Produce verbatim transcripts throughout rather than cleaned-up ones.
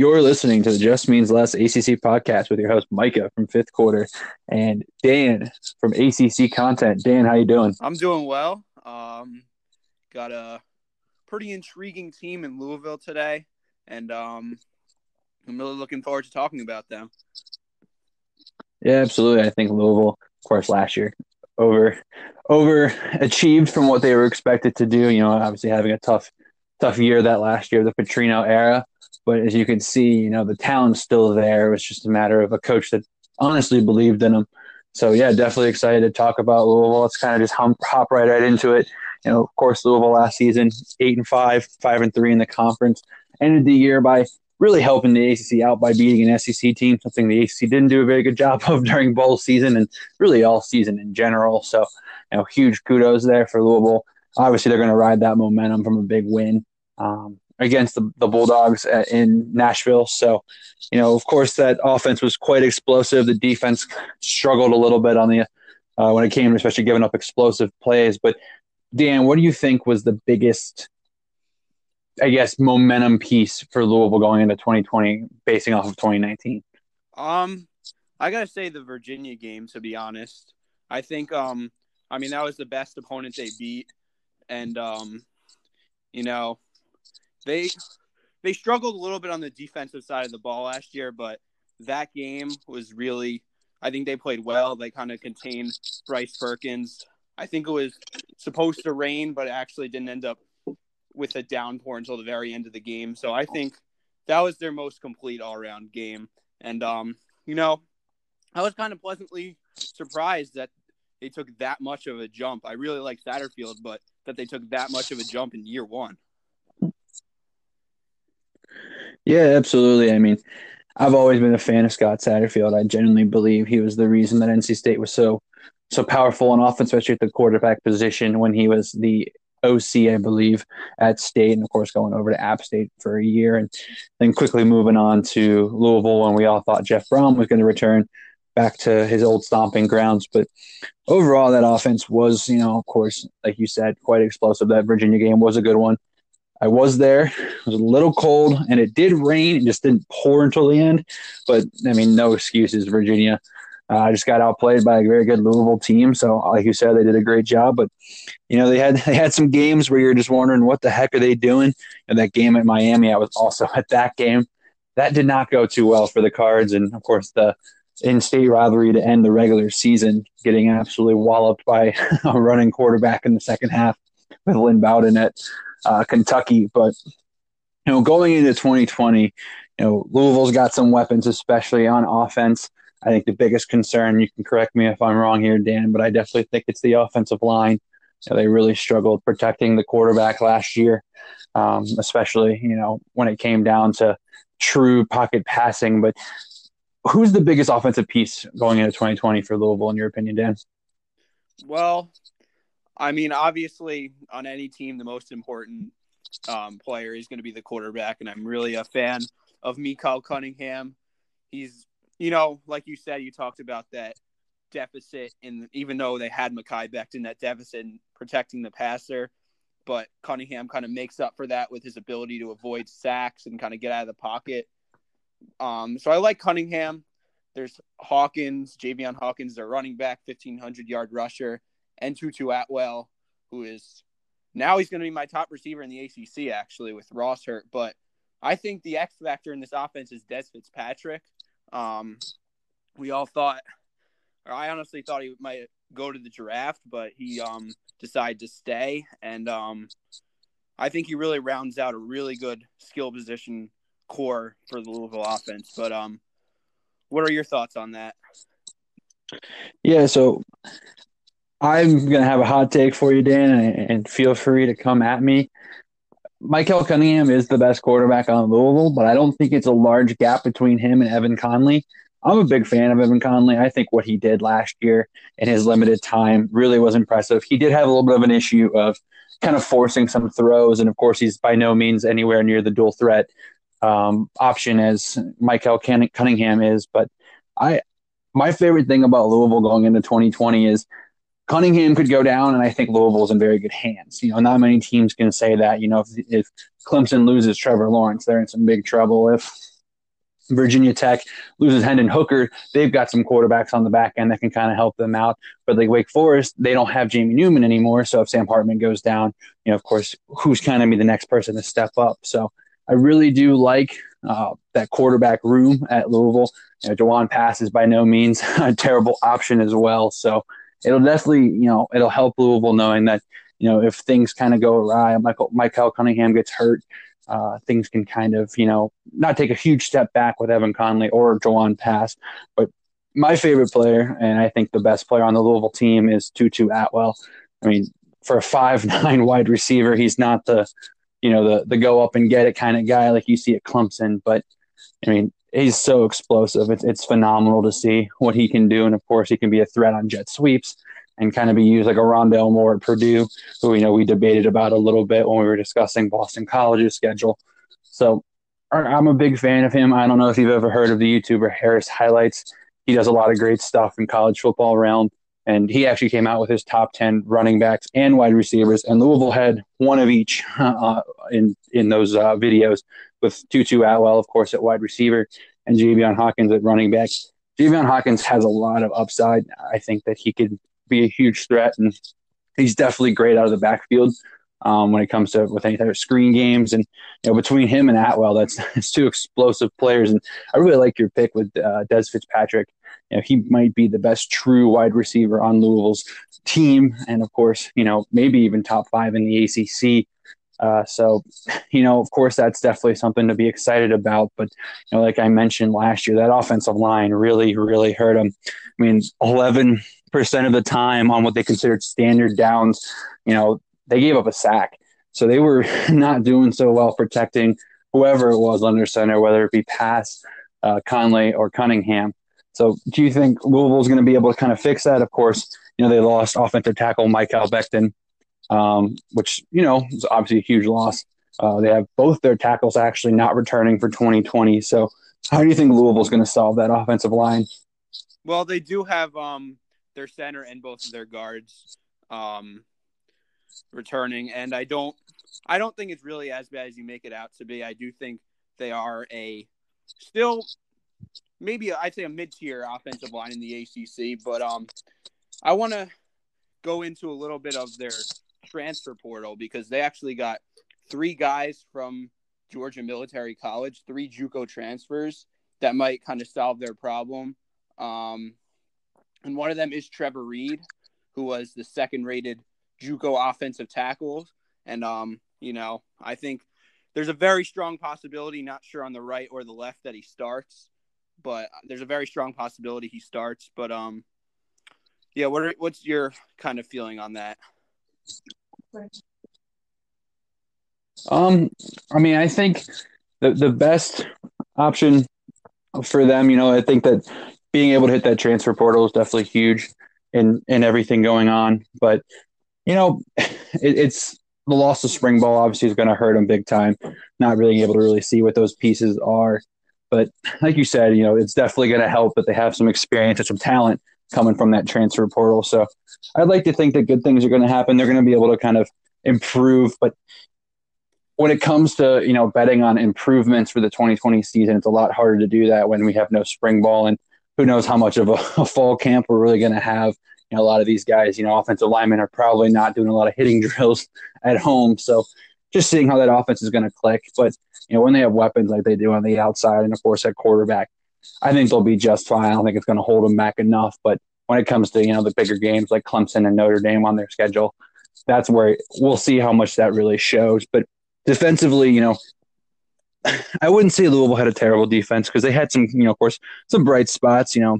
You're listening to the Just Means Less A C C podcast with your host, Micah from Fifth Quarter, and Dan from A C C Content. Dan, how you doing? I'm doing well. Um, got a pretty intriguing team in Louisville today, and um, I'm really looking forward to talking about them. Yeah, absolutely. I think Louisville, of course, last year, over overachieved from what they were expected to do. You know, obviously having a tough tough year that last year, the Petrino era. But as you can see, you know, the talent's still there. It was just a matter of a coach that honestly believed in them. So, yeah, definitely excited to talk about Louisville. Let's kind of just hum, hop right, right into it. You know, of course, Louisville last season, eight and five, five and three in the conference, ended the year by really helping the A C C out by beating an S E C team, something the A C C didn't do a very good job of during bowl season and really all season in general. So, you know, huge kudos there for Louisville. Obviously, they're going to ride that momentum from a big win um, against the, the Bulldogs at, in Nashville. So, you know, of course, that offense was quite explosive. The defense struggled a little bit on the uh, when it came to especially giving up explosive plays. But, Dan, what do you think was the biggest – I guess, momentum piece for Louisville going into twenty twenty, basing off of twenty nineteen? Um, I got to say the Virginia game, to be honest. I think, um, I mean, that was the best opponent they beat. And, um, you know, they they struggled a little bit on the defensive side of the ball last year, but that game was really, I think they played well. They kind of contained Bryce Perkins. I think it was supposed to rain, but it actually didn't end up with a downpour until the very end of the game. So I think that was their most complete all-around game. And, um, you know, I was kind of pleasantly surprised that they took that much of a jump. I really like Satterfield, but that they took that much of a jump in year one. Yeah, absolutely. I mean, I've always been a fan of Scott Satterfield. I genuinely believe he was the reason that N C State was so, so powerful on offense, especially at the quarterback position when he was the O C, I believe, at State, and of course going over to App State for a year, and then quickly moving on to Louisville when we all thought Jeff Brom was going to return back to his old stomping grounds. But overall, that offense was, you know, of course, like you said, quite explosive. That Virginia game was a good one. I was there. It was a little cold, and it did rain. It just didn't pour until the end. But, I mean, no excuses, Virginia. I uh, just got outplayed by a very good Louisville team. So, like you said, they did a great job. But, you know, they had they had some games where you're just wondering, what the heck are they doing? And that game at Miami, I was also at that game. That did not go too well for the Cards. And, of course, the in-state rivalry to end the regular season, getting absolutely walloped by a running quarterback in the second half with Lynn Bowden at uh, Kentucky. But, you know, going into twenty twenty, you know, Louisville's got some weapons, especially on offense. I think the biggest concern, you can correct me if I'm wrong here, Dan, but I definitely think it's the offensive line. So they really struggled protecting the quarterback last year, um, especially, you know, when it came down to true pocket passing. But who's the biggest offensive piece going into twenty twenty for Louisville, in your opinion, Dan? Well, I mean, obviously on any team, the most important um, player is going to be the quarterback, and I'm really a fan of Malik Cunningham. He's You know, like you said, you talked about that deficit, and even though they had Mekhi Becton, that deficit in protecting the passer, but Cunningham kind of makes up for that with his ability to avoid sacks and kind of get out of the pocket. Um, so I like Cunningham. There's Hawkins, Javian Hawkins, their running back, fifteen hundred yard rusher, and Tutu Atwell, who is now he's going to be my top receiver in the A C C, actually, with Ross hurt. But I think the X factor in this offense is Dez Fitzpatrick. Um, we all thought, or I honestly thought he might go to the draft, but he, um, decided to stay. And, um, I think he really rounds out a really good skill position core for the Louisville offense. But, um, what are your thoughts on that? Yeah. So I'm going to have a hot take for you, Dan, and, and feel free to come at me. Michael Cunningham is the best quarterback on Louisville, but I don't think it's a large gap between him and Evan Conley. I'm a big fan of Evan Conley. I think what he did last year in his limited time really was impressive. He did have a little bit of an issue of kind of forcing some throws, and of course he's by no means anywhere near the dual threat um, option as Michael Cunningham is. But I, my favorite thing about Louisville going into twenty twenty is Cunningham could go down, and I think Louisville's in very good hands. You know, not many teams can say that. You know, if, if Clemson loses Trevor Lawrence, they're in some big trouble. If Virginia Tech loses Hendon Hooker. They've got some quarterbacks on the back end that can kind of help them out. But like Wake Forest, they don't have Jamie Newman anymore. So if Sam Hartman goes down, you know, of course, who's kind of be the next person to step up? So I really do like uh, that quarterback room at Louisville. You know, Jawon Pass is by no means a terrible option as well. So it'll definitely, you know, it'll help Louisville knowing that, you know, if things kind of go awry, Michael, Michael Cunningham gets hurt, Uh, things can kind of, you know, not take a huge step back with Evan Conley or Jawon Pass. But my favorite player, and I think the best player on the Louisville team, is Tutu Atwell. I mean, for a five nine wide receiver, he's not the, you know, the the go up and get it kind of guy like you see at Clemson. But, I mean, he's so explosive. It's, it's phenomenal to see what he can do. And, of course, he can be a threat on jet sweeps and kind of be used like a Rondale Moore at Purdue, who, you know, we debated about a little bit when we were discussing Boston College's schedule. So I'm a big fan of him. I don't know if you've ever heard of the YouTuber Harris Highlights. He does a lot of great stuff in college football realm, and he actually came out with his top ten running backs and wide receivers, and Louisville had one of each uh, in, in those uh, videos, with Tutu Atwell, of course, at wide receiver, and Javian Hawkins at running back. Javian Hawkins has a lot of upside. I think that he could be a huge threat, and he's definitely great out of the backfield um, when it comes to with any type of screen games. And you know, between him and Atwell, that's, that's two explosive players. And I really like your pick with uh, Dez Fitzpatrick. You know, he might be the best true wide receiver on Louisville's team, and of course, you know, maybe even top five in the A C C. Uh, so, you know, of course, that's definitely something to be excited about. But, you know, like I mentioned last year, that offensive line really, really hurt them. I mean, eleven percent of the time on what they considered standard downs, you know, they gave up a sack. So they were not doing so well protecting whoever it was under center, whether it be Pass, uh, Conley, or Cunningham. So do you think Louisville's going to be able to kind of fix that? Of course, you know, they lost offensive tackle Mekhi Becton. Um, which, you know, is obviously a huge loss. Uh, they have both their tackles actually not returning for twenty twenty. So how do you think Louisville's going to solve that offensive line? Well, they do have um, their center and both of their guards um, returning. And I don't I don't think it's really as bad as you make it out to be. I do think they are a still maybe I'd say a mid-tier offensive line in the A C C. But um, I want to go into a little bit of their transfer portal, because they actually got three guys from Georgia Military College, three JUCO transfers that might kind of solve their problem. Um, and one of them is Trevor Reed, who was the second rated JUCO offensive tackle. And, um, you know, I think there's a very strong possibility, not sure on the right or the left, that he starts, but there's a very strong possibility he starts. But, um, yeah, what are, what's your kind of feeling on that? Um, I mean, I think the the best option for them, you know, I think that being able to hit that transfer portal is definitely huge in, in everything going on. But, you know, it, it's the loss of spring ball obviously is going to hurt them big time, not really able to really see what those pieces are. But like you said, you know, it's definitely going to help that they have some experience and some talent coming from that transfer portal. So I'd like to think that good things are going to happen. They're going to be able to kind of improve. But when it comes to, you know, betting on improvements for the twenty twenty season, it's a lot harder to do that when we have no spring ball, and who knows how much of a, a fall camp we're really going to have. You know, a lot of these guys, you know, offensive linemen are probably not doing a lot of hitting drills at home. So just seeing how that offense is going to click. But, you know, when they have weapons like they do on the outside and, of course, at quarterback, I think they'll be just fine. I don't think it's going to hold them back enough. But when it comes to, you know, the bigger games like Clemson and Notre Dame on their schedule, that's where we'll see how much that really shows. But defensively, you know, I wouldn't say Louisville had a terrible defense, because they had some, you know, of course, some bright spots, you know,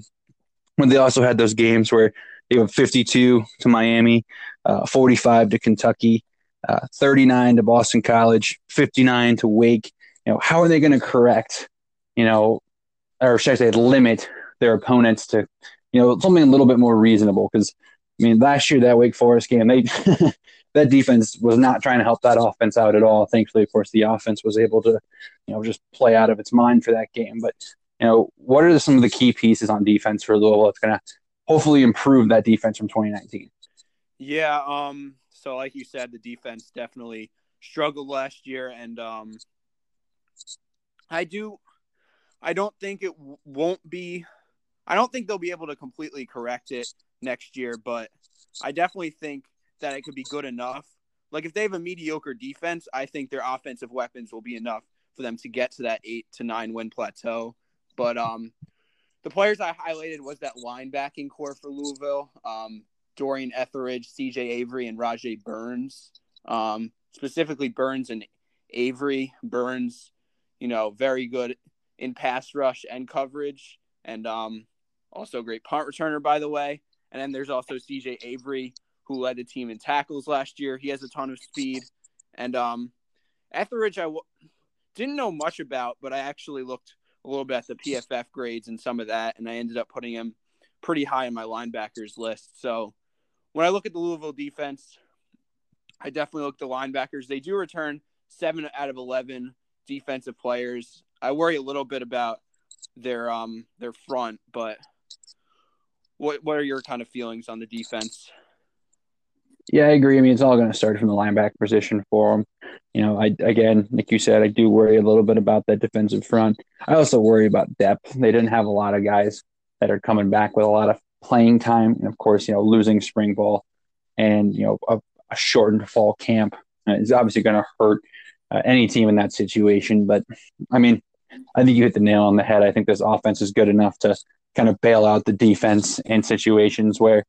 when they also had those games where they went fifty-two to Miami, uh, forty-five to Kentucky, uh, thirty-nine to Boston College, fifty-nine to Wake. You know, how are they going to correct, you know, or should I say limit their opponents to, you know, something a little bit more reasonable? Because, I mean, last year that Wake Forest game, they that defense was not trying to help that offense out at all. Thankfully, of course, the offense was able to, you know, just play out of its mind for that game. But, you know, what are some of the key pieces on defense for Louisville that's going to hopefully improve that defense from twenty nineteen? Yeah, um, so like you said, the defense definitely struggled last year. And um, I do – I don't think it w- won't be – I don't think they'll be able to completely correct it next year, but I definitely think that it could be good enough. Like, if they have a mediocre defense, I think their offensive weapons will be enough for them to get to that eight to nine win plateau. But um, the players I highlighted was that linebacking core for Louisville, um, Dorian Etheridge, C J. Avery, and Rajay Burns. Um, specifically Burns and Avery. Burns, you know, very good in pass rush and coverage, and um, also a great punt returner, by the way. And then there's also C J. Avery, who led the team in tackles last year. He has a ton of speed. And um, Etheridge, I w- didn't know much about, but I actually looked a little bit at the P F F grades and some of that, and I ended up putting him pretty high in my linebackers list. So when I look at the Louisville defense, I definitely look at the linebackers. They do return seven out of eleven defensive players. I worry a little bit about their um their front, but what what are your kind of feelings on the defense? Yeah, I agree. I mean, it's all going to start from the linebacker position for them. You know, I again, like you said, I do worry a little bit about that defensive front. I also worry about depth. They didn't have a lot of guys that are coming back with a lot of playing time. And, of course, you know, losing spring ball and, you know, a, a shortened fall camp is obviously going to hurt uh, any team in that situation. But, I mean, I think you hit the nail on the head. I think this offense is good enough to kind of bail out the defense in situations where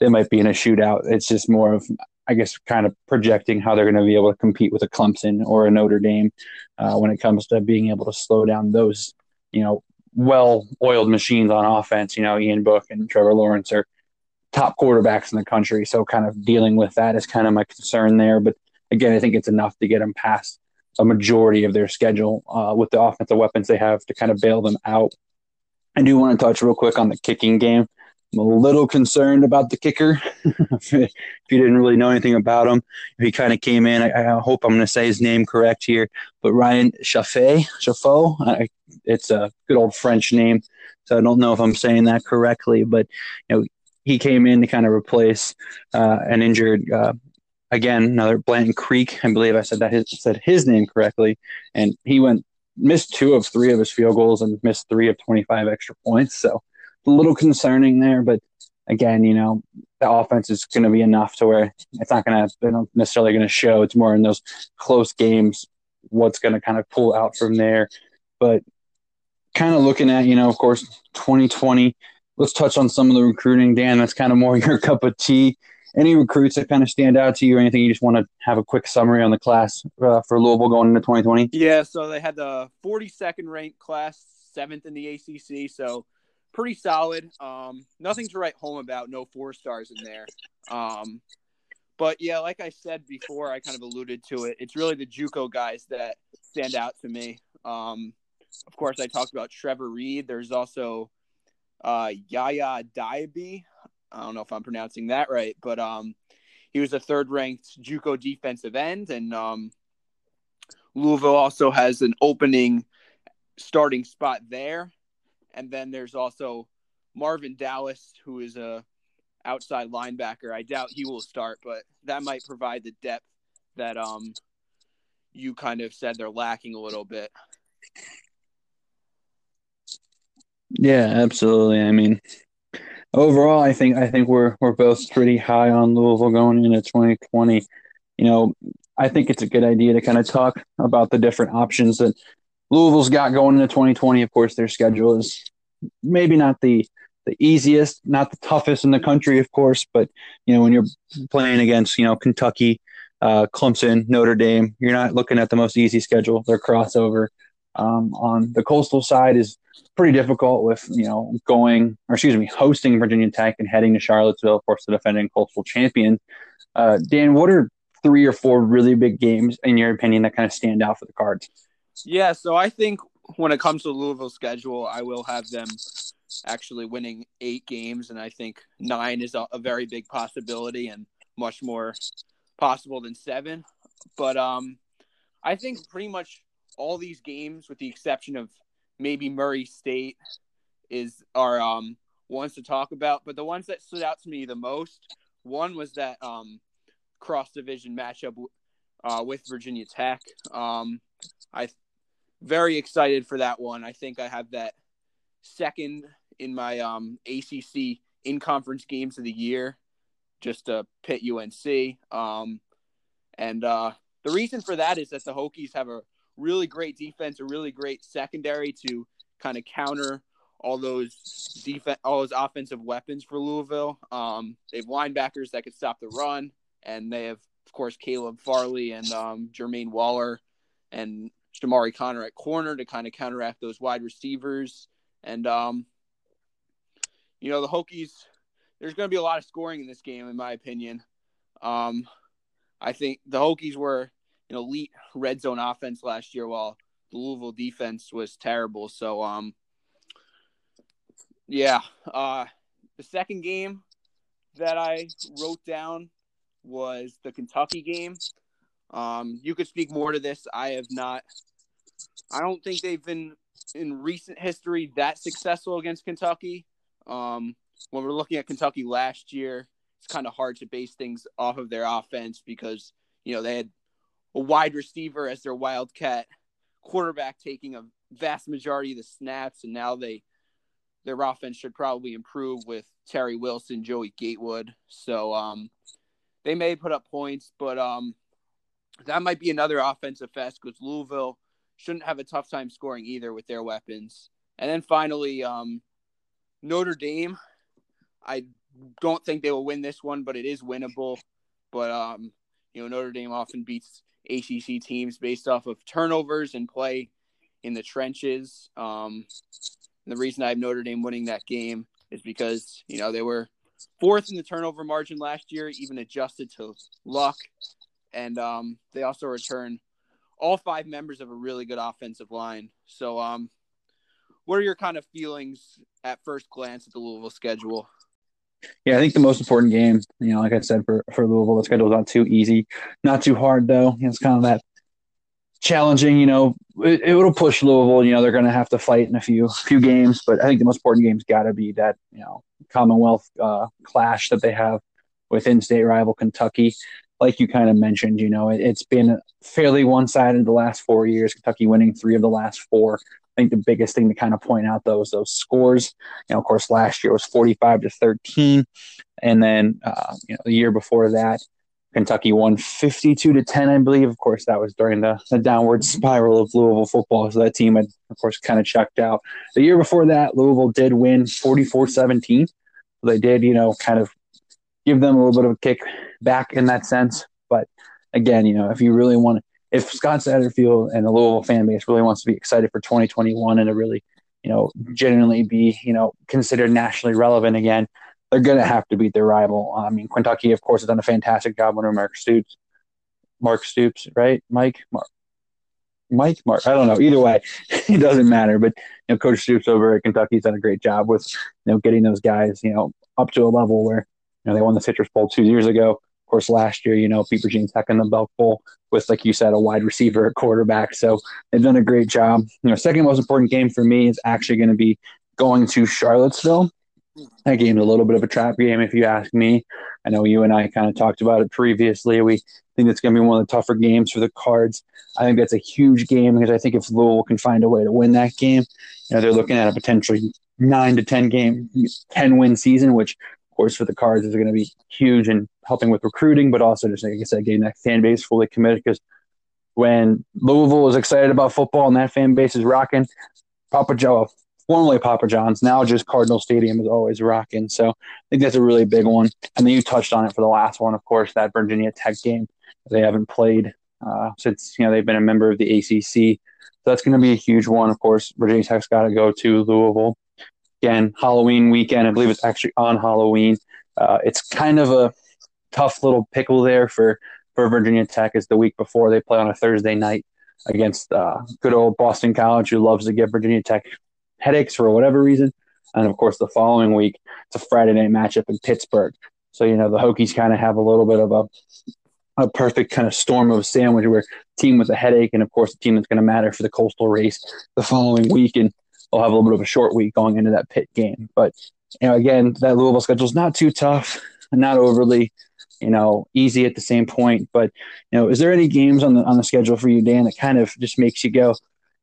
they might be in a shootout. It's just more of, I guess, kind of projecting how they're going to be able to compete with a Clemson or a Notre Dame uh, when it comes to being able to slow down those, you know, well-oiled machines on offense. You know, Ian Book and Trevor Lawrence are top quarterbacks in the country, so kind of dealing with that is kind of my concern there. But, again, I think it's enough to get them past a majority of their schedule uh, with the offensive weapons they have to kind of bail them out. I do want to touch real quick on the kicking game. I'm a little concerned about the kicker. If you didn't really know anything about him, if he kind of came in, I, I hope I'm going to say his name correct here, but Ryan Chaffee, Chaffeau, I, it's a good old French name, so I don't know if I'm saying that correctly, but you know, he came in to kind of replace uh, an injured, uh, again, another Blanton Creek. I believe I said that his, said his name correctly, and he went missed two of three of his field goals and missed three of twenty-five extra points, so a little concerning there, but again, you know, the offense is going to be enough to where it's not going to, they're not necessarily going to show. It's more in those close games what's going to kind of pull out from there. But kind of looking at, you know, of course, twenty twenty, let's touch on some of the recruiting. Dan, that's kind of more your cup of tea. Any recruits that kind of stand out to you or anything you just want to have a quick summary on the class uh, for Louisville going into twenty twenty? Yeah, so they had the forty-second ranked class, seventh in the A C C, so pretty solid. Um, nothing to write home about. No four stars in there. Um, but, yeah, like I said before, I kind of alluded to it. It's really the JUCO guys that stand out to me. Um, of course, I talked about Trevor Reed. There's also uh, Yaya Diaby. I don't know if I'm pronouncing that right, but um, he was a third-ranked JUCO defensive end. And um, Louisville also has an opening starting spot there. And then there's also Marvin Dallas, who is a outside linebacker. I doubt he will start, but that might provide the depth that um you kind of said they're lacking a little bit. Yeah, absolutely. I mean, overall, I think I think we're we're both pretty high on Louisville going into twenty twenty. You know, I think it's a good idea to kind of talk about the different options that Louisville's got going into twenty twenty. Of course, their schedule is maybe not the the easiest, not the toughest in the country, of course. But, you know, when you're playing against, you know, Kentucky, uh, Clemson, Notre Dame, you're not looking at the most easy schedule. Their crossover um, on the coastal side is pretty difficult with, you know, going – or excuse me, hosting Virginia Tech and heading to Charlottesville, of course, the defending coastal champion. Uh, Dan, what are three or four really big games, in your opinion, that kind of stand out for the Cards? Yeah, so I think when it comes to Louisville's schedule, I will have them actually winning eight games, and I think nine is a, a very big possibility and much more possible than seven. But um, I think pretty much all these games, with the exception of maybe Murray State, is are um, ones to talk about. But the ones that stood out to me the most, one was that um, cross-division matchup uh, with Virginia Tech. Um, I very excited for that one. I think I have that second in my um, A C C in-conference games of the year, just to pit U N C. Um, and uh, the reason for that is that the Hokies have a really great defense, a really great secondary to kind of counter all those defense, all those offensive weapons for Louisville. Um, they have linebackers that could stop the run, and they have, of course, Caleb Farley and um, Jermaine Waller and Shamari Connor at corner to kind of counteract those wide receivers. And, um, you know, the Hokies, there's going to be a lot of scoring in this game, in my opinion. Um, I think the Hokies were an elite red zone offense last year, while the Louisville defense was terrible. So, um, yeah, uh, the second game that I wrote down was the Kentucky game. Um, you could speak more to this. I have not – I don't think they've been in recent history that successful against Kentucky. Um, when we're looking at Kentucky last year, it's kind of hard to base things off of their offense because, you know, they had a wide receiver as their Wildcat quarterback taking a vast majority of the snaps, and now they – their offense should probably improve with Terry Wilson, Joey Gatewood. So um, they may put up points, but um, that might be another offensive fest because Louisville shouldn't have a tough time scoring either with their weapons. And then finally, um, Notre Dame. I don't think they will win this one, but it is winnable. But, um, you know, Notre Dame often beats A C C teams based off of turnovers and play in the trenches. Um The reason I have Notre Dame winning that game is because, you know, they were fourth in the turnover margin last year, even adjusted to luck. And um, they also return all five members of a really good offensive line. So um, what are your kind of feelings at first glance at the Louisville schedule? Yeah, I think the most important game, you know, like I said, for, for Louisville, the schedule's not too easy, not too hard, though. It's kind of that challenging, you know, it, it'll push Louisville. You know, they're going to have to fight in a few few games, but I think the most important game's got to be that, you know, Commonwealth uh, clash that they have with in-state rival Kentucky. Like you kind of mentioned, you know, it, it's been fairly one-sided the last four years, Kentucky winning three of the last four. I think the biggest thing to kind of point out, though, is those scores. You know, of course, last year was forty-five to thirteen, and then, uh, you know, the year before that, Kentucky won fifty-two to ten, I believe. Of course, that was during the, the downward spiral of Louisville football. So that team had, of course, kind of checked out. The year before that, Louisville did win forty-four seventeen. They did, you know, kind of give them a little bit of a kick back in that sense. But again, you know, if you really want to, if Scott Satterfield and the Louisville fan base really wants to be excited for twenty twenty-one and to really, you know, genuinely be, you know, considered nationally relevant again, they're going to have to beat their rival. I mean, Kentucky, of course, has done a fantastic job under Mark Stoops. Mark Stoops, right? Mike? Mark. Mike? Mark. I don't know. Either way, it doesn't matter. But, you know, Coach Stoops over at Kentucky's done a great job with, you know, getting those guys, you know, up to a level where, you know, they won the Citrus Bowl two years ago. Of course, last year, you know, beat Virginia Tech in the Belk Bowl with, like you said, a wide receiver at quarterback. So they've done a great job. You know, second most important game for me is actually going to be going to Charlottesville. That game's a little bit of a trap game, if you ask me. I know you and I kind of talked about it previously. We think it's going to be one of the tougher games for the Cards. I think that's a huge game because I think if Louisville can find a way to win that game, you know, they're looking at a potentially nine to ten game, ten win season, which of course for the Cards is going to be huge in helping with recruiting, but also just like I said, getting that fan base fully committed. Because when Louisville is excited about football and that fan base is rocking, Papa Joe. Formerly Papa John's, now just Cardinal Stadium is always rocking. So I think that's a really big one. And then you touched on it for the last one, of course, that Virginia Tech game. They haven't played uh, since, you know, they've been a member of the A C C. So that's going to be a huge one. Of course, Virginia Tech's got to go to Louisville. Again, Halloween weekend. I believe it's actually on Halloween. Uh, it's kind of a tough little pickle there for, for Virginia Tech. It's the week before they play on a Thursday night against uh, good old Boston College, who loves to give Virginia Tech headaches for whatever reason. And of course, the following week, it's a Friday night matchup in Pittsburgh. So, you know, the Hokies kind of have a little bit of a, a perfect kind of storm of a sandwich where a team with a headache and, of course, the team that's going to matter for the Coastal race the following week. And they'll have a little bit of a short week going into that Pitt game. But, you know, again, that Louisville schedule is not too tough, not overly, you know, easy at the same point. But, you know, is there any games on the on the schedule for you, Dan, that kind of just makes you go,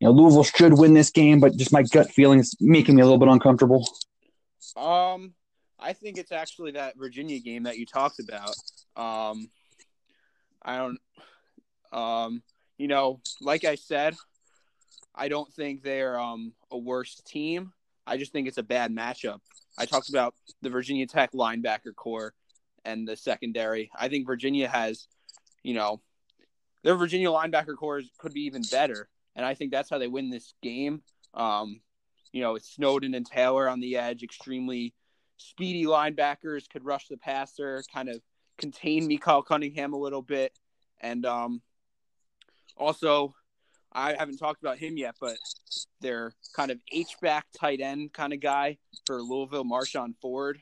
you know, Louisville should win this game, but just my gut feeling is making me a little bit uncomfortable. Um, I think it's actually that Virginia game that you talked about. Um, I don't, um, you know, like I said, I don't think they're um, a worse team. I just think it's a bad matchup. I talked about the Virginia Tech linebacker core and the secondary. I think Virginia has, you know, their Virginia linebacker core could be even better, and I think that's how they win this game. Um, you know, it's Snowden and Taylor on the edge, extremely speedy linebackers, could rush the passer, kind of contain Malik Cunningham a little bit, and um, also – I haven't talked about him yet, but their kind of H-back tight end kind of guy for Louisville, Marshawn Ford,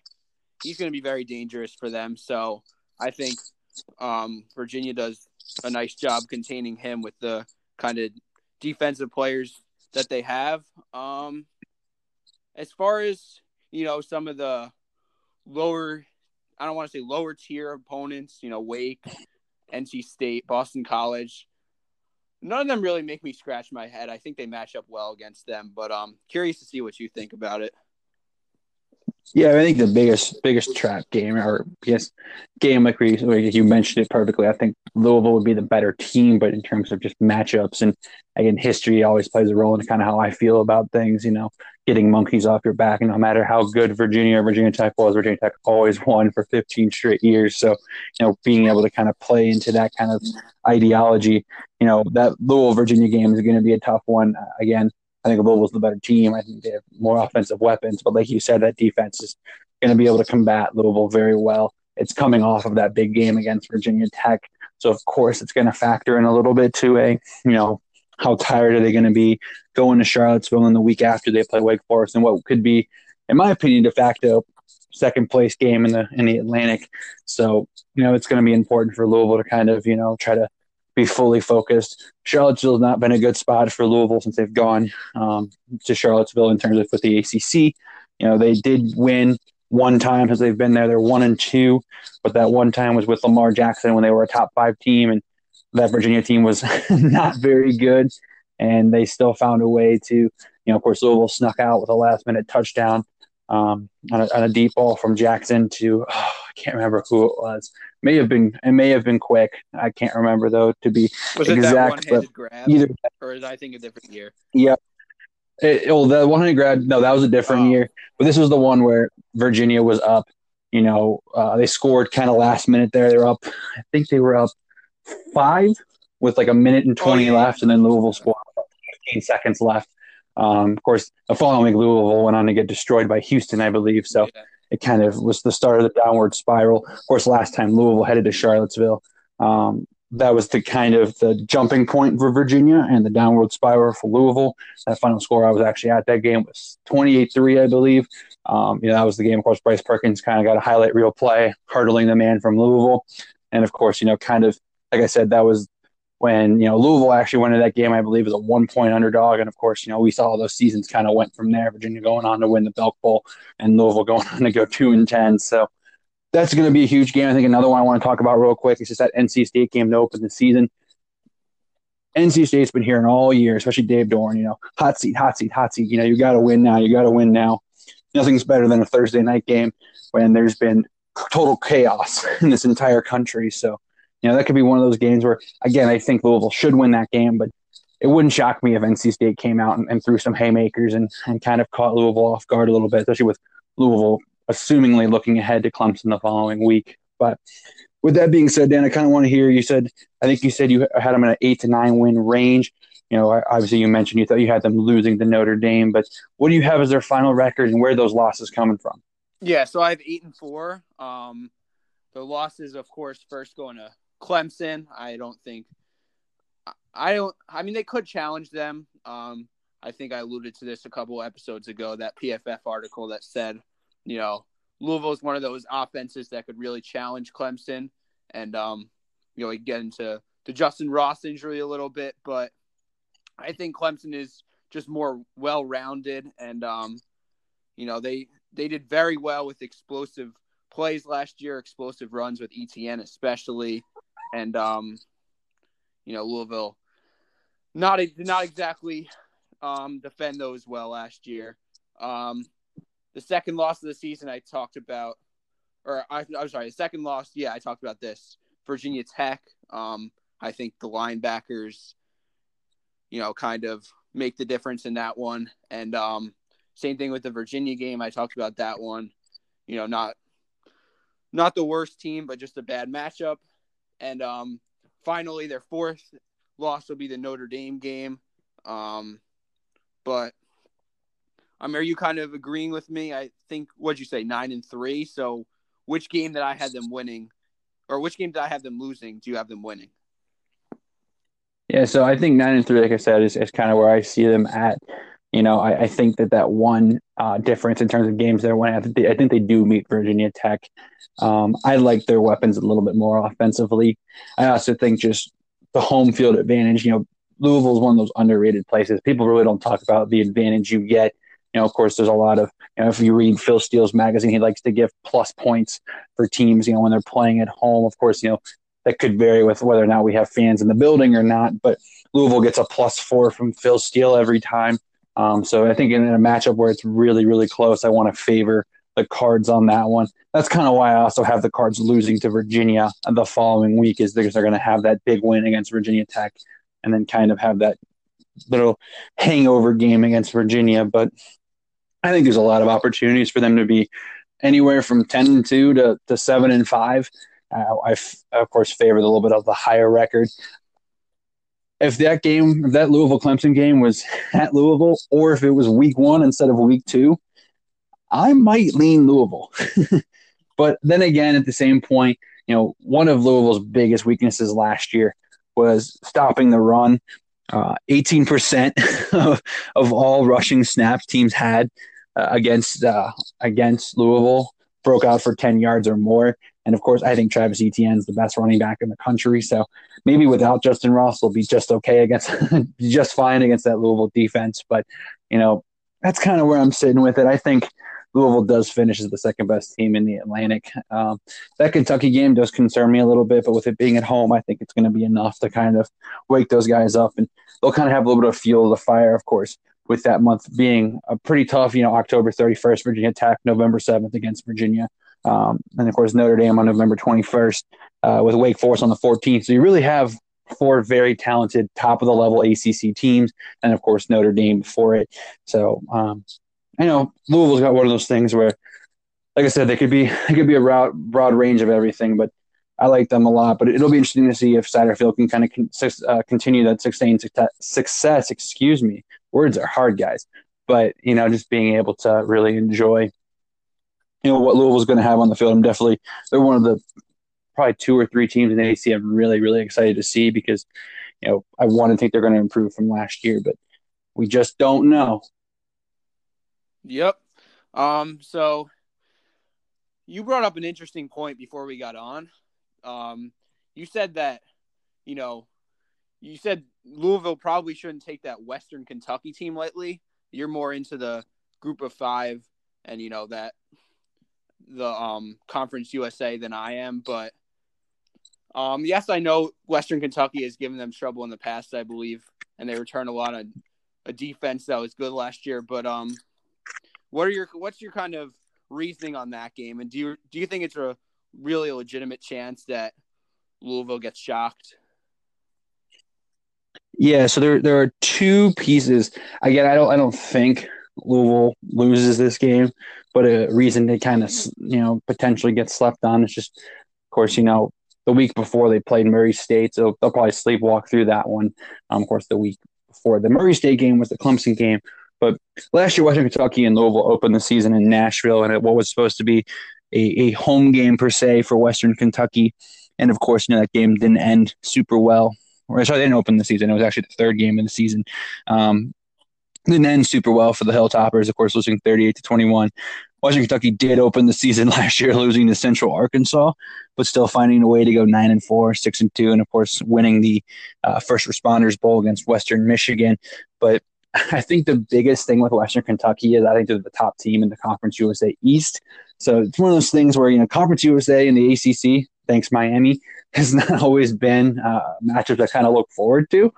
he's going to be very dangerous for them. So I think um, Virginia does a nice job containing him with the kind of defensive players that they have. Um, as far as, you know, some of the lower, I don't want to say lower tier opponents, you know, Wake, N C State, Boston College, none of them really make me scratch my head. I think they match up well against them, but I'm um, curious to see what you think about it. Yeah, I think the biggest biggest trap game, or yes, game like, we, like you mentioned it perfectly, I think Louisville would be the better team, but in terms of just matchups, and again, history always plays a role in kind of how I feel about things, you know, getting monkeys off your back. And no matter how good Virginia or Virginia Tech was, Virginia Tech always won for fifteen straight years. So, you know, being able to kind of play into that kind of ideology, you know, that Louisville Virginia game is going to be a tough one. Uh, again, I think Louisville's the better team. I think they have more offensive weapons. But like you said, that defense is going to be able to combat Louisville very well. It's coming off of that big game against Virginia Tech. So, of course, it's going to factor in a little bit to a, you know, how tired are they going to be going to Charlottesville in the week after they play Wake Forest and what could be, in my opinion, de facto second-place game in the in the Atlantic. So, you know, it's going to be important for Louisville to kind of, you know, try to be fully focused. Charlottesville's not been a good spot for Louisville since they've gone um, to Charlottesville in terms of with the A C C. You know, they did win one time since they've been there. They're one and two, but that one time was with Lamar Jackson when they were a top five team, and that Virginia team was not very good, and they still found a way to, you know, of course, Louisville snuck out with a last-minute touchdown um, on, a, on a deep ball from Jackson to, oh, I can't remember who it was. May have been it may have been Quick. I can't remember though to be was exact. Was it that one-handed grab? Either, or is I think a different year? Yeah. It, well, the one-handed grab. No, that was a different oh. year. But this was the one where Virginia was up. You know, uh, they scored kind of last minute there. They were up. I think they were up five with like a minute and twenty oh, yeah. left, and then Louisville scored fifteen seconds left. Um, of course, the following week Louisville went on to get destroyed by Houston, I believe. So. Yeah. It kind of was the start of the downward spiral. Of course, last time Louisville headed to Charlottesville, um, that was the kind of the jumping point for Virginia and the downward spiral for Louisville. That final score I was actually at that game was twenty-eight three, I believe. Um, you know, that was the game. Of course, Bryce Perkins kind of got a highlight reel play, hurdling the man from Louisville. And of course, you know, kind of like I said, that was when, you know, Louisville actually went to that game, I believe, as a one-point underdog. And, of course, you know, we saw those seasons kind of went from there, Virginia going on to win the Belk Bowl and Louisville going on to go two and ten. So that's going to be a huge game. I think another one I want to talk about real quick is just that N C State game to open the season. N C State's been hearing all year, especially Dave Doran, you know, hot seat, hot seat, hot seat. You know, you got to win now. You got to win now. Nothing's better than a Thursday night game when there's been total chaos in this entire country. So, you know, that could be one of those games where, again, I think Louisville should win that game, but it wouldn't shock me if N C State came out and, and threw some haymakers and, and kind of caught Louisville off guard a little bit, especially with Louisville assumingly looking ahead to Clemson the following week. But with that being said, Dan, I kind of want to hear, you said, I think you said you had them in an eight to nine win range. You know, obviously you mentioned you thought you had them losing to Notre Dame, but what do you have as their final record and where are those losses coming from? Yeah, so I have eight and four. Um, the losses, of course, first going to Clemson. I don't think I don't I mean they could challenge them. Um, I think I alluded to this a couple episodes ago, that P F F article that said, you know, Louisville is one of those offenses that could really challenge Clemson, and um, you know, we get into the Justin Ross injury a little bit, but I think Clemson is just more well-rounded, and um, you know, they they did very well with explosive plays last year, explosive runs with E T N especially. And, um, you know, Louisville not not exactly um, defend those well last year. Um, the second loss of the season I talked about, or I, I'm sorry, the second loss, yeah, I talked about this. Virginia Tech, um, I think the linebackers, you know, kind of make the difference in that one. And um, same thing with the Virginia game. I talked about that one. You know, not not the worst team, but just a bad matchup. And um, finally, their fourth loss will be the Notre Dame game. Um, but I mean, are you kind of agreeing with me? I think, what'd you say, nine and three? So which game that I had them winning, or which game did I have them losing? Do you have them winning? Yeah, so I think nine and three, like I said, is, is kind of where I see them at. You know, I, I think that that one uh, difference in terms of games they're winning, I think they, I think they do meet Virginia Tech. Um, I like their weapons a little bit more offensively. I also think just the home field advantage, you know, Louisville is one of those underrated places. People really don't talk about the advantage you get. You know, of course, there's a lot of, you know, if you read Phil Steele's magazine, he likes to give plus points for teams, you know, when they're playing at home. Of course, you know, that could vary with whether or not we have fans in the building or not, but Louisville gets a plus four from Phil Steele every time. Um, so I think in a matchup where it's really, really close, I want to favor the Cards on that one. That's kind of why I also have the Cards losing to Virginia the following week, is because they're going to have that big win against Virginia Tech and then kind of have that little hangover game against Virginia. But I think there's a lot of opportunities for them to be anywhere from ten and two to, to seven and five. Uh, I, f- of course, favor a little bit of the higher record. If that game, if that Louisville-Clemson game was at Louisville, or if it was week one instead of week two, I might lean Louisville. But then again, at the same point, you know, one of Louisville's biggest weaknesses last year was stopping the run. Uh, eighteen percent of, of all rushing snaps teams had uh, against uh, against Louisville broke out for ten yards or more. And, of course, I think Travis Etienne is the best running back in the country. So maybe without Justin Ross, they'll be just okay against – just fine against that Louisville defense. But, you know, that's kind of where I'm sitting with it. I think Louisville does finish as the second-best team in the Atlantic. Um, that Kentucky game does concern me a little bit, but with it being at home, I think it's going to be enough to kind of wake those guys up. And they'll kind of have a little bit of fuel to the fire, of course, with that month being a pretty tough, you know, October thirty-first, Virginia Tech, November seventh against Virginia. Um, and, of course, Notre Dame on November twenty-first uh, with Wake Forest on the fourteenth. So you really have four very talented top-of-the-level A C C teams and, of course, Notre Dame before it. So, um, I know Louisville's got one of those things where, like I said, they could be it could be a broad, broad range of everything, but I like them a lot. But it'll be interesting to see if Satterfield can kind of con- uh, continue that sustained success. Excuse me. Words are hard, guys. But, you know, just being able to really enjoy – you know, what Louisville's going to have on the field. I'm definitely – they're one of the probably two or three teams in the A C C I'm really, really excited to see because, you know, I want to think they're going to improve from last year, but we just don't know. Yep. Um, so you brought up an interesting point before we got on. Um, you said that, you know, you said Louisville probably shouldn't take that Western Kentucky team lightly. You're more into the group of five and, you know, that – the um, Conference U S A than I am, but um, yes, I know Western Kentucky has given them trouble in the past, I believe, and they return a lot of a defense that was good last year. But um, what are your what's your kind of reasoning on that game? And do you do you think it's a really legitimate chance that Louisville gets shocked? Yeah, so there there are two pieces. Again, I don't I don't think Louisville loses this game, but a reason they kind of, you know, potentially get slept on is just, of course, you know, the week before they played Murray State, so they'll probably sleepwalk through that one. Um, of course, the week before the Murray State game was the Clemson game, but last year Western Kentucky and Louisville opened the season in Nashville, and it, what was supposed to be a, a home game per se for Western Kentucky, and of course, you know, that game didn't end super well. Or sorry, they didn't open the season; it was actually the third game of the season. Um, Didn't end super well for the Hilltoppers, of course, losing thirty-eight to twenty-one. Western Kentucky did open the season last year, losing to Central Arkansas, but still finding a way to go nine and four, six and two, and of course, winning the uh, First Responders Bowl against Western Michigan. But I think the biggest thing with Western Kentucky is I think they're the top team in the Conference U S A East. So it's one of those things where, you know, Conference U S A and the A C C, thanks Miami, has not always been uh, matchups I kind of look forward to.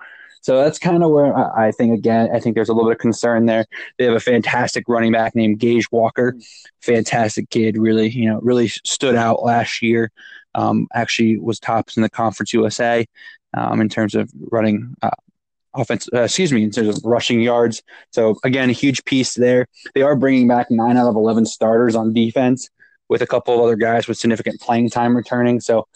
So that's kind of where I think, again, I think there's a little bit of concern there. They have a fantastic running back named Gage Walker, fantastic kid, really, you know, really stood out last year. Um, actually was tops in the Conference U S A um, in terms of running uh, offense, uh, excuse me, in terms of rushing yards. So, again, a huge piece there. They are bringing back nine out of eleven starters on defense with a couple of other guys with significant playing time returning. So,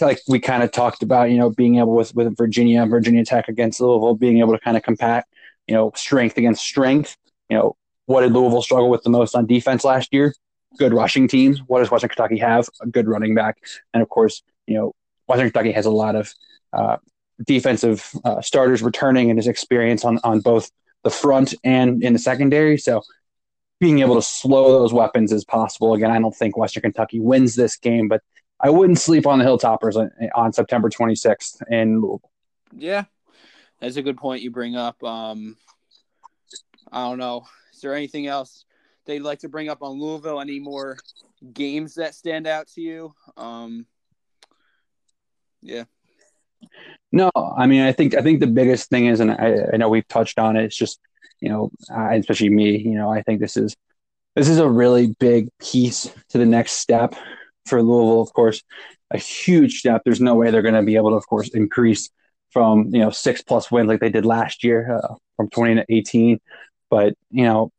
like we kind of talked about, you know, being able with, with Virginia, Virginia Tech against Louisville, being able to kind of compact, you know, strength against strength. You know, what did Louisville struggle with the most on defense last year? Good rushing teams. What does Western Kentucky have? A good running back. And, of course, you know, Western Kentucky has a lot of uh, defensive uh, starters returning and his experience on, on both the front and in the secondary. So, being able to slow those weapons as possible. Again, I don't think Western Kentucky wins this game, but I wouldn't sleep on the Hilltoppers on, on September twenty-sixth in Louisville. Yeah, that's a good point you bring up. Um, I don't know. Is there anything else they'd like to bring up on Louisville? Any more games that stand out to you? Um, yeah. No, I mean, I think I think the biggest thing is, and I, I know we've touched on it, it's just, you know, I, especially me, you know, I think this is this is a really big piece to the next step for Louisville, of course, a huge step. There's no way they're going to be able to, of course, increase from, you know, six-plus wins like they did last year uh, from twenty to eighteen. But, you know,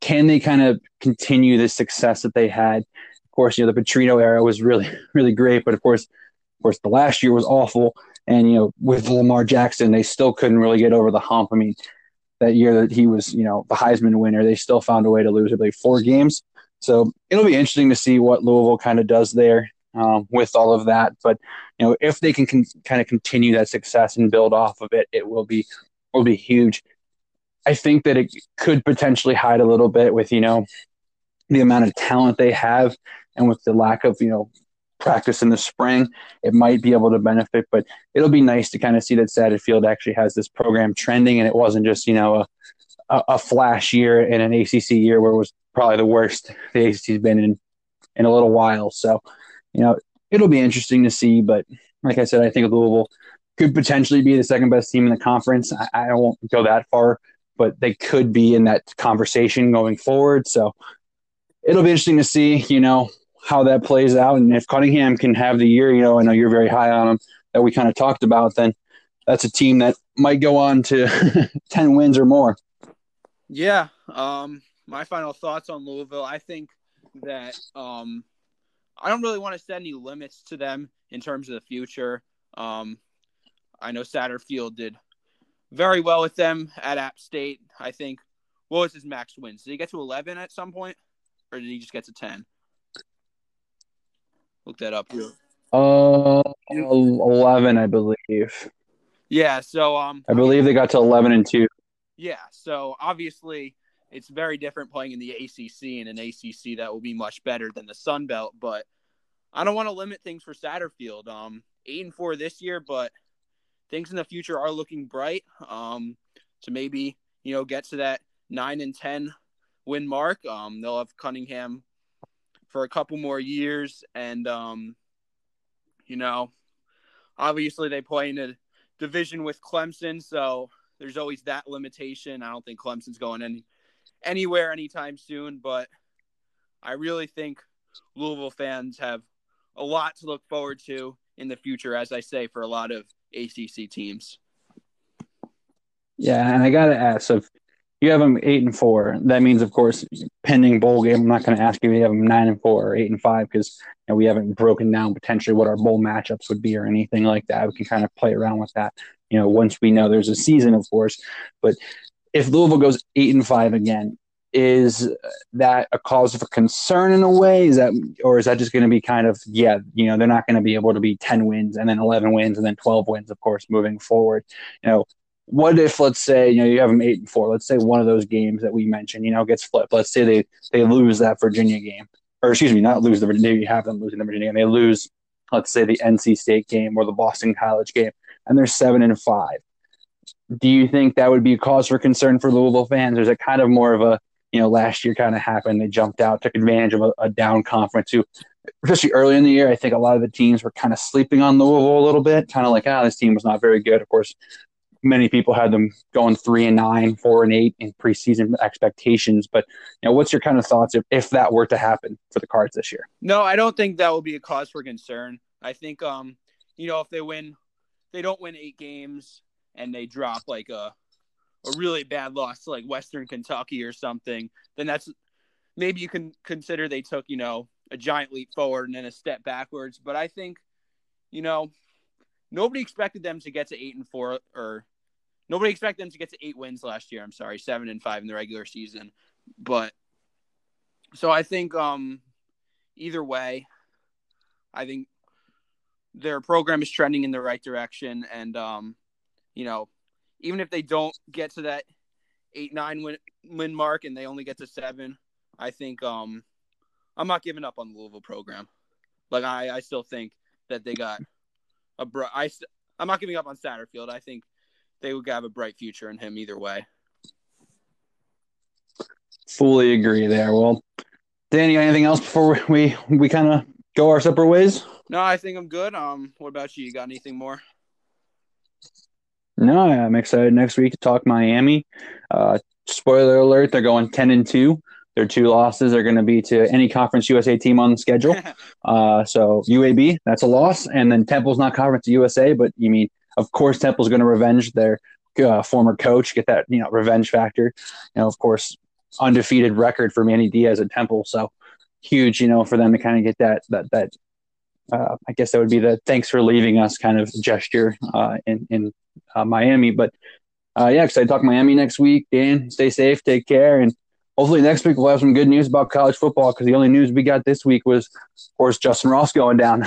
can they kind of continue the success that they had? Of course, you know, the Petrino era was really, really great. But, of course, of course, the last year was awful. And, you know, with Lamar Jackson, they still couldn't really get over the hump. I mean, that year that he was, you know, the Heisman winner, they still found a way to lose, I believe, four games. So it'll be interesting to see what Louisville kind of does there um, with all of that. But, you know, if they can con- kind of continue that success and build off of it, it will be will be huge. I think that it could potentially hide a little bit with, you know, the amount of talent they have and with the lack of, you know, practice in the spring, it might be able to benefit. But it'll be nice to kind of see that Satterfield actually has this program trending and it wasn't just, you know, a a flash year and an A C C year where it was probably the worst the A C C's been in in a little while. So, you know, it'll be interesting to see. But like I said, I think Louisville could potentially be the second best team in the conference. I, I won't go that far, but they could be in that conversation going forward. So it'll be interesting to see, you know, how that plays out. And if Cunningham can have the year, you know, I know you're very high on him that we kind of talked about, then that's a team that might go on to ten wins or more. Yeah, um, my final thoughts on Louisville. I think that um, I don't really want to set any limits to them in terms of the future. Um, I know Satterfield did very well with them at App State. I think, what was his max wins? Did he get to eleven at some point? Or did he just get to ten? Look that up. Uh, eleven, I believe. Yeah, so... um, I believe they got to eleven and two. Yeah, so obviously it's very different playing in the A C C and an A C C that will be much better than the Sun Belt, but I don't want to limit things for Satterfield. Um, eight and four this year, but things in the future are looking bright. Um, to maybe, you know, get to that nine and ten win mark. Um, they'll have Cunningham for a couple more years, and um, you know, obviously they play in a division with Clemson, so there's always that limitation. I don't think Clemson's going any, anywhere anytime soon, but I really think Louisville fans have a lot to look forward to in the future, as I say, for a lot of A C C teams. Yeah, and I got to ask, so if you have them eight and four, that means, of course, pending bowl game, I'm not going to ask you if you have them nine and four or eight and five because, you know, we haven't broken down potentially what our bowl matchups would be or anything like that. We can kind of play around with that, you know, once we know there's a season, of course. But if Louisville goes eight and five again, is that a cause for concern in a way? Is that, or is that just going to be kind of, yeah, you know, they're not going to be able to be ten wins and then eleven wins and then twelve wins, of course, moving forward. You know, what if, let's say, you know, you have them eight and four, let's say one of those games that we mentioned, you know, gets flipped. Let's say they, they lose that Virginia game, or excuse me, not lose the Virginia, you have them losing the Virginia game. They lose, let's say, the N C State game or the Boston College game, and they're seven and five. Do you think that would be a cause for concern for Louisville fans? Or is it kind of more of a, you know, last year kind of happened, they jumped out, took advantage of a, a down conference who, especially early in the year, I think a lot of the teams were kind of sleeping on Louisville a little bit, kind of like, ah, oh, this team was not very good. Of course, many people had them going three and nine, four and eight in preseason expectations. But you know, what's your kind of thoughts if, if that were to happen for the Cards this year? No, I don't think that will be a cause for concern. I think, um, you know, if they win, they don't win eight games and they drop like a a really bad loss to like Western Kentucky or something, then that's maybe you can consider they took, you know, a giant leap forward and then a step backwards. But I think, you know, nobody expected them to get to eight and four, or nobody expected them to get to eight wins last year. I'm sorry, seven and five in the regular season. But so I think um, either way, I think their program is trending in the right direction. And, um, you know, even if they don't get to that eight, nine win, win mark and they only get to seven, I think um, I'm not giving up on the Louisville program. Like, I, I still think that they got a bright I st- – I'm not giving up on Satterfield. I think they would have a bright future in him either way. Fully agree there. Well, Dan, you got anything else before we, we kind of go our separate ways? No, I think I'm good. Um, what about you? You got anything more? No, I'm excited next week to talk Miami. Uh, spoiler alert, they're going ten and two. Their two losses are going to be to any Conference U S A team on the schedule. Uh, so U A B, that's a loss. And then Temple's not Conference U S A, but you mean, of course, Temple's going to revenge their uh, former coach, get that, you know, revenge factor. You know, of course, undefeated record for Manny Diaz at Temple. So huge, you know, for them to kind of get that, that, that, uh, I guess that would be the thanks for leaving us kind of gesture uh, in, in uh, Miami. But uh, yeah, excited to talk Miami next week. Dan, stay safe, take care. And hopefully next week we'll have some good news about college football, because the only news we got this week was, of course, Justin Ross going down.